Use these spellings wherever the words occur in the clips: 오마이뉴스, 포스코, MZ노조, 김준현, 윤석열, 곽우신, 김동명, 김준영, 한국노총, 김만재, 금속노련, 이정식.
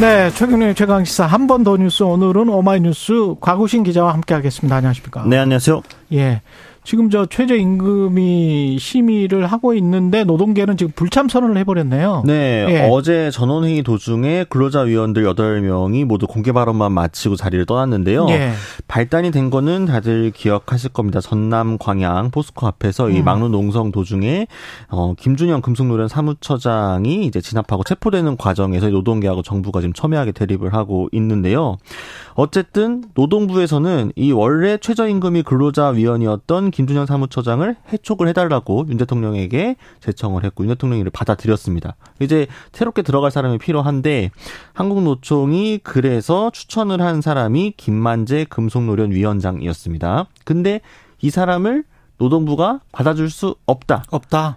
네, 최경영의 최강시사 한 번 더 뉴스. 오늘은 오마이뉴스 곽우신 기자와 함께하겠습니다. 안녕하십니까? 네, 안녕하세요. 예, 지금 저 최저임금이 심의를 하고 있는데 노동계는 지금 불참 선언을 해버렸네요. 네, 예. 어제 전원회의 도중에 근로자위원들 8명이 모두 공개 발언만 마치고 자리를 떠났는데요. 예. 발단이 된 거는 다들 기억하실 겁니다. 전남 광양 포스코 앞에서 이 막론 농성 도중에 김준영 금속노련 사무처장이 이제 진압하고 체포되는 과정에서 노동계하고 정부가 지금 첨예하게 대립을 하고 있는데요. 어쨌든 노동부에서는 이 원래 최저임금이 근로자위원이었던 김준현 사무처장을 해촉을 해달라고 윤 대통령에게 제청을 했고 윤 대통령이 이를 받아들였습니다. 이제 새롭게 들어갈 사람이 필요한데 한국노총이 그래서 추천을 한 사람이 김만재 금속노련 위원장이었습니다. 근데 이 사람을 노동부가 받아줄 수 없다.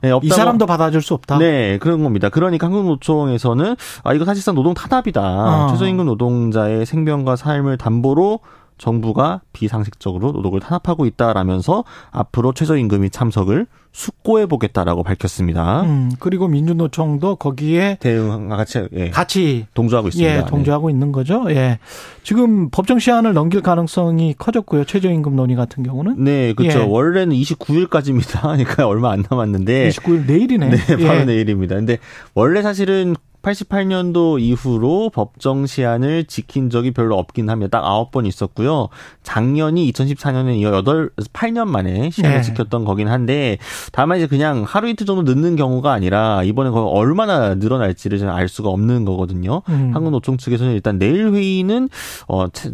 네, 이 사람도 받아줄 수 없다. 네, 그런 겁니다. 그러니까 한국노총에서는 이거 사실상 노동 탄압이다. 최저임금 노동자의 생명과 삶을 담보로 정부가 비상식적으로 노동을 탄압하고 있다라면서 앞으로 최저임금이 참석을 숙고해보겠다라고 밝혔습니다. 그리고 민주노총도 거기에 대응과 같이 동조하고 있습니다. 예, 동조하고 네. 있는 거죠. 예, 지금 법정 시한을 넘길 가능성이 커졌고요. 최저임금 논의 같은 경우는. 네, 그렇죠. 예. 원래는 29일까지입니다. 그러니까 얼마 안 남았는데. 29일 내일이네. 네, 바로 예. 내일입니다. 근데 원래 사실은 88년도 이후로 법정 시한을 지킨 적이 별로 없긴 합니다. 딱 9번 있었고요. 작년이 2014년에 이어 8년 만에 시한을 네. 지켰던 거긴 한데 다만 이제 그냥 하루 이틀 정도 늦는 경우가 아니라 이번에 거의 얼마나 늘어날지를 저는 알 수가 없는 거거든요. 한국노총 측에서는 일단 내일 회의는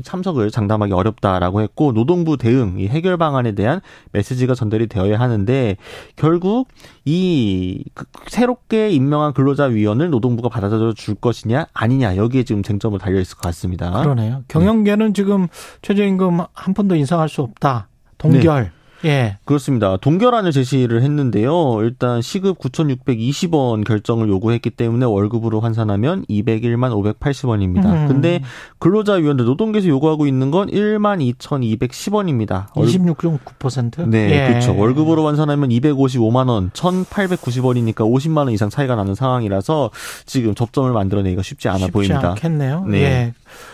참석을 장담하기 어렵다라고 했고 노동부 대응, 이 해결 방안에 대한 메시지가 전달이 되어야 하는데 결국 이 새롭게 임명한 근로자위원을 노동부가 받아들여 줄 것이냐 아니냐 여기에 지금 쟁점을 달려 있을 것 같습니다. 그러네요. 경영계는 네. 지금 최저임금 한 푼도 인상할 수 없다. 동결. 네. 예. 그렇습니다. 동결안을 제시를 했는데요. 일단 시급 9,620원 결정을 요구했기 때문에 월급으로 환산하면 201만 580원입니다. 근데 근로자위원들 노동계에서 요구하고 있는 건 1만 2,210원입니다. 26.9%? 네, 예. 그렇죠. 월급으로 환산하면 255만 원, 1,890원이니까 50만 원 이상 차이가 나는 상황이라서 지금 접점을 만들어내기가 쉽지 않아 보입니다. 쉽지 않겠네요. 네. 예.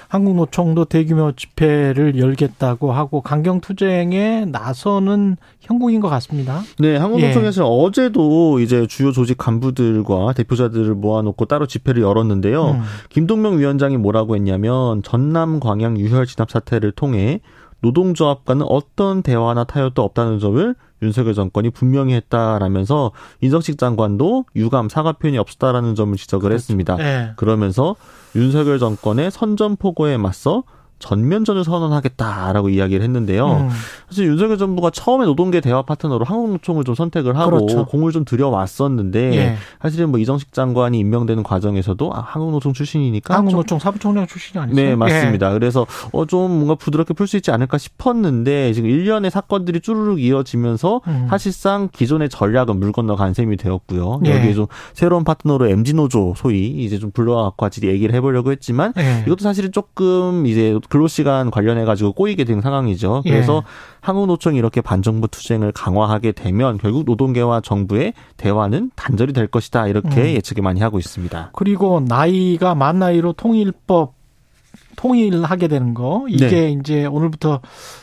한국노총도 대규모 집회를 열겠다고 하고 강경투쟁에 나서는 형국인 것 같습니다. 네, 한국노총에서 예. 어제도 이제 주요 조직 간부들과 대표자들을 모아놓고 따로 집회를 열었는데요. 김동명 위원장이 뭐라고 했냐면 전남 광양 유혈 진압 사태를 통해 노동조합과는 어떤 대화나 타협도 없다는 점을 윤석열 정권이 분명히 했다라면서 이정식 장관도 유감 사과 표현이 없었다라는 점을 지적을 그렇죠. 했습니다. 네. 그러면서 윤석열 정권의 선전포고에 맞서 전면전을 선언하겠다라고 이야기를 했는데요. 사실 윤석열 정부가 처음에 노동계 대화 파트너로 한국노총을 좀 선택을 하고 그렇죠. 공을 좀 들여왔었는데 예. 사실은 뭐 이정식 장관이 임명되는 과정에서도 한국노총 출신이니까 한국노총 사부총장 출신이 아니죠? 네, 맞습니다. 예. 그래서 좀 뭔가 부드럽게 풀 수 있지 않을까 싶었는데 지금 1년의 사건들이 쭈루룩 이어지면서 사실상 기존의 전략은 물 건너간 셈이 되었고요. 예. 여기에 좀 새로운 파트너로 MZ노조 소위 이제 좀 불러와서 같이 얘기를 해보려고 했지만 예. 이것도 사실은 조금 이제 근로시간 관련해가지고 꼬이게 된 상황이죠. 그래서 예. 한국노총이 이렇게 반정부 투쟁을 강화하게 되면 결국 노동계와 정부의 대화는 단절이 될 것이다. 이렇게 예측이 많이 하고 있습니다. 그리고 나이가 만 나이로 통일하게 되는 거. 이게 네. 이제 오늘부터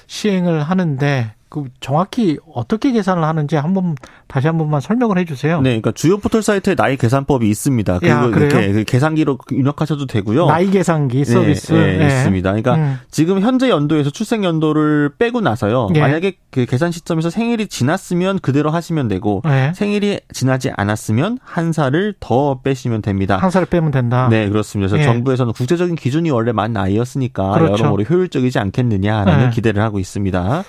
시행을 하는데. 그 정확히 어떻게 계산을 하는지 다시 한 번만 설명을 해 주세요. 네, 그러니까 주요 포털 사이트에 나이 계산법이 있습니다. 그리고 이렇게 계산기로 입력하셔도 되고요. 나이 계산기 서비스 네. 있습니다. 그러니까 지금 현재 연도에서 출생 연도를 빼고 나서요. 네. 만약에 그 계산 시점에서 생일이 지났으면 그대로 하시면 되고 네. 생일이 지나지 않았으면 한 살을 더 빼시면 됩니다. 한 살을 빼면 된다. 네, 그렇습니다. 그래서 네. 정부에서는 국제적인 기준이 원래 만 나이였으니까 그렇죠. 여러모로 효율적이지 않겠느냐라는 네. 기대를 하고 있습니다.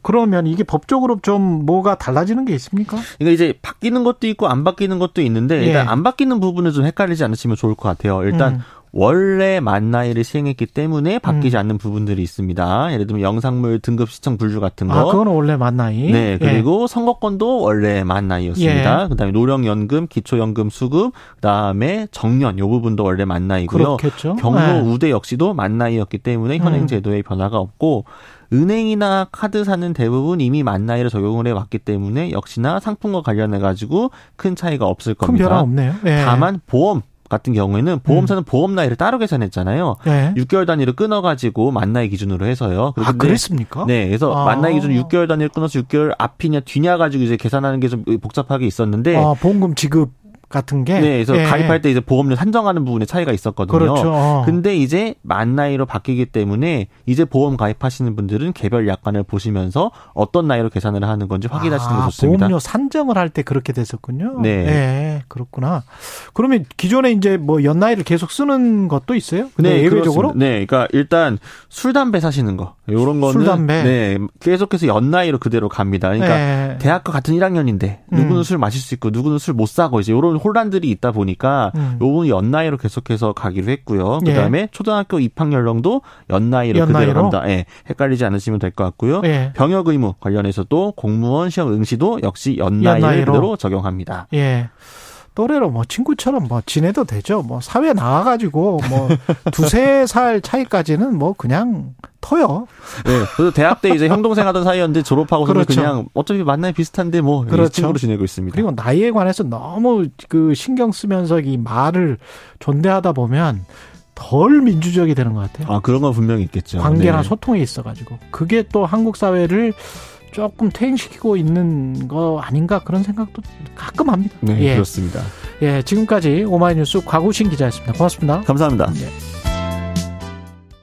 그러면 이게 법적으로 좀 뭐가 달라지는 게 있습니까? 그러니까 이제 바뀌는 것도 있고 안 바뀌는 것도 있는데 일단 예. 안 바뀌는 부분은 좀 헷갈리지 않으시면 좋을 것 같아요. 일단 원래 만 나이를 시행했기 때문에 바뀌지 않는 부분들이 있습니다. 예를 들면 영상물 등급 시청 분류 같은 거. 아, 그건 원래 만 나이. 네, 그리고 예. 선거권도 원래 만 나이였습니다. 예. 그다음에 노령연금, 기초연금 수급, 그다음에 정년 요 부분도 원래 만 나이고요. 그렇겠죠. 경로 예. 우대 역시도 만 나이였기 때문에 현행 제도에 변화가 없고 은행이나 카드사는 대부분 이미 만 나이를 적용을 해왔기 때문에 역시나 상품과 관련해가지고 큰 차이가 없을 겁니다. 큰 변화 없네요. 예. 다만 보험. 같은 경우에는 보험사는 보험 나이를 따로 계산했잖아요. 네. 6개월 단위로 끊어가지고 만 나이 기준으로 해서요. 아, 그랬습니까? 네, 그래서 아. 만 나이 기준 6개월 단위로 끊어서 6개월 앞이냐 뒤냐 가지고 이제 계산하는 게 좀 복잡하게 있었는데. 아, 보험금 지급. 같은 게. 네, 그래서 예. 가입할 때 이제 보험료 산정하는 부분에 차이가 있었거든요. 그렇죠. 근데 이제 만 나이로 바뀌기 때문에 이제 보험 가입하시는 분들은 개별 약관을 보시면서 어떤 나이로 계산을 하는 건지 확인하시는 게 좋습니다. 보험료 산정을 할 때 그렇게 됐었군요. 네. 네, 그렇구나. 그러면 기존에 이제 뭐 연나이를 계속 쓰는 것도 있어요? 근데 네, 예외적으로? 그렇습니다. 네, 그러니까 일단 술, 담배 사시는 거. 요런 거는. 술, 담배. 네, 계속해서 연나이로 그대로 갑니다. 그러니까 네. 대학교 같은 1학년인데 누구는 술 마실 수 있고 누구는 술 못 사고 이제 요런 혼란들이 있다 보니까 요번 연나이로 계속해서 가기로 했고요. 그다음에 예. 초등학교 입학 연령도 연나이로 그대로 한다. 예, 헷갈리지 않으시면 될 것 같고요. 예. 병역 의무 관련해서도 공무원 시험 응시도 역시 연나이로 그대로 적용합니다. 예. 또래로 뭐 친구처럼 뭐 지내도 되죠. 뭐 사회 나와가지고 뭐 두세 살 차이까지는 뭐 그냥 터요. 네. 그래서 대학 때 이제 형 동생 하던 사이였는데 졸업하고서 그렇죠. 그냥 어차피 만나면 비슷한데 뭐 그렇죠. 친구로 지내고 있습니다. 그리고 나이에 관해서 너무 그 신경 쓰면서 이 말을 존대하다 보면 덜 민주적이 되는 것 같아요. 아, 그런 건 분명히 있겠죠. 관계나 네. 소통에 있어가지고 그게 또 한국 사회를 조금 퇴행시키고 있는 거 아닌가 그런 생각도 가끔 합니다. 네, 예. 그렇습니다. 예, 지금까지 오마이뉴스 곽우신 기자였습니다. 고맙습니다. 감사합니다. 예.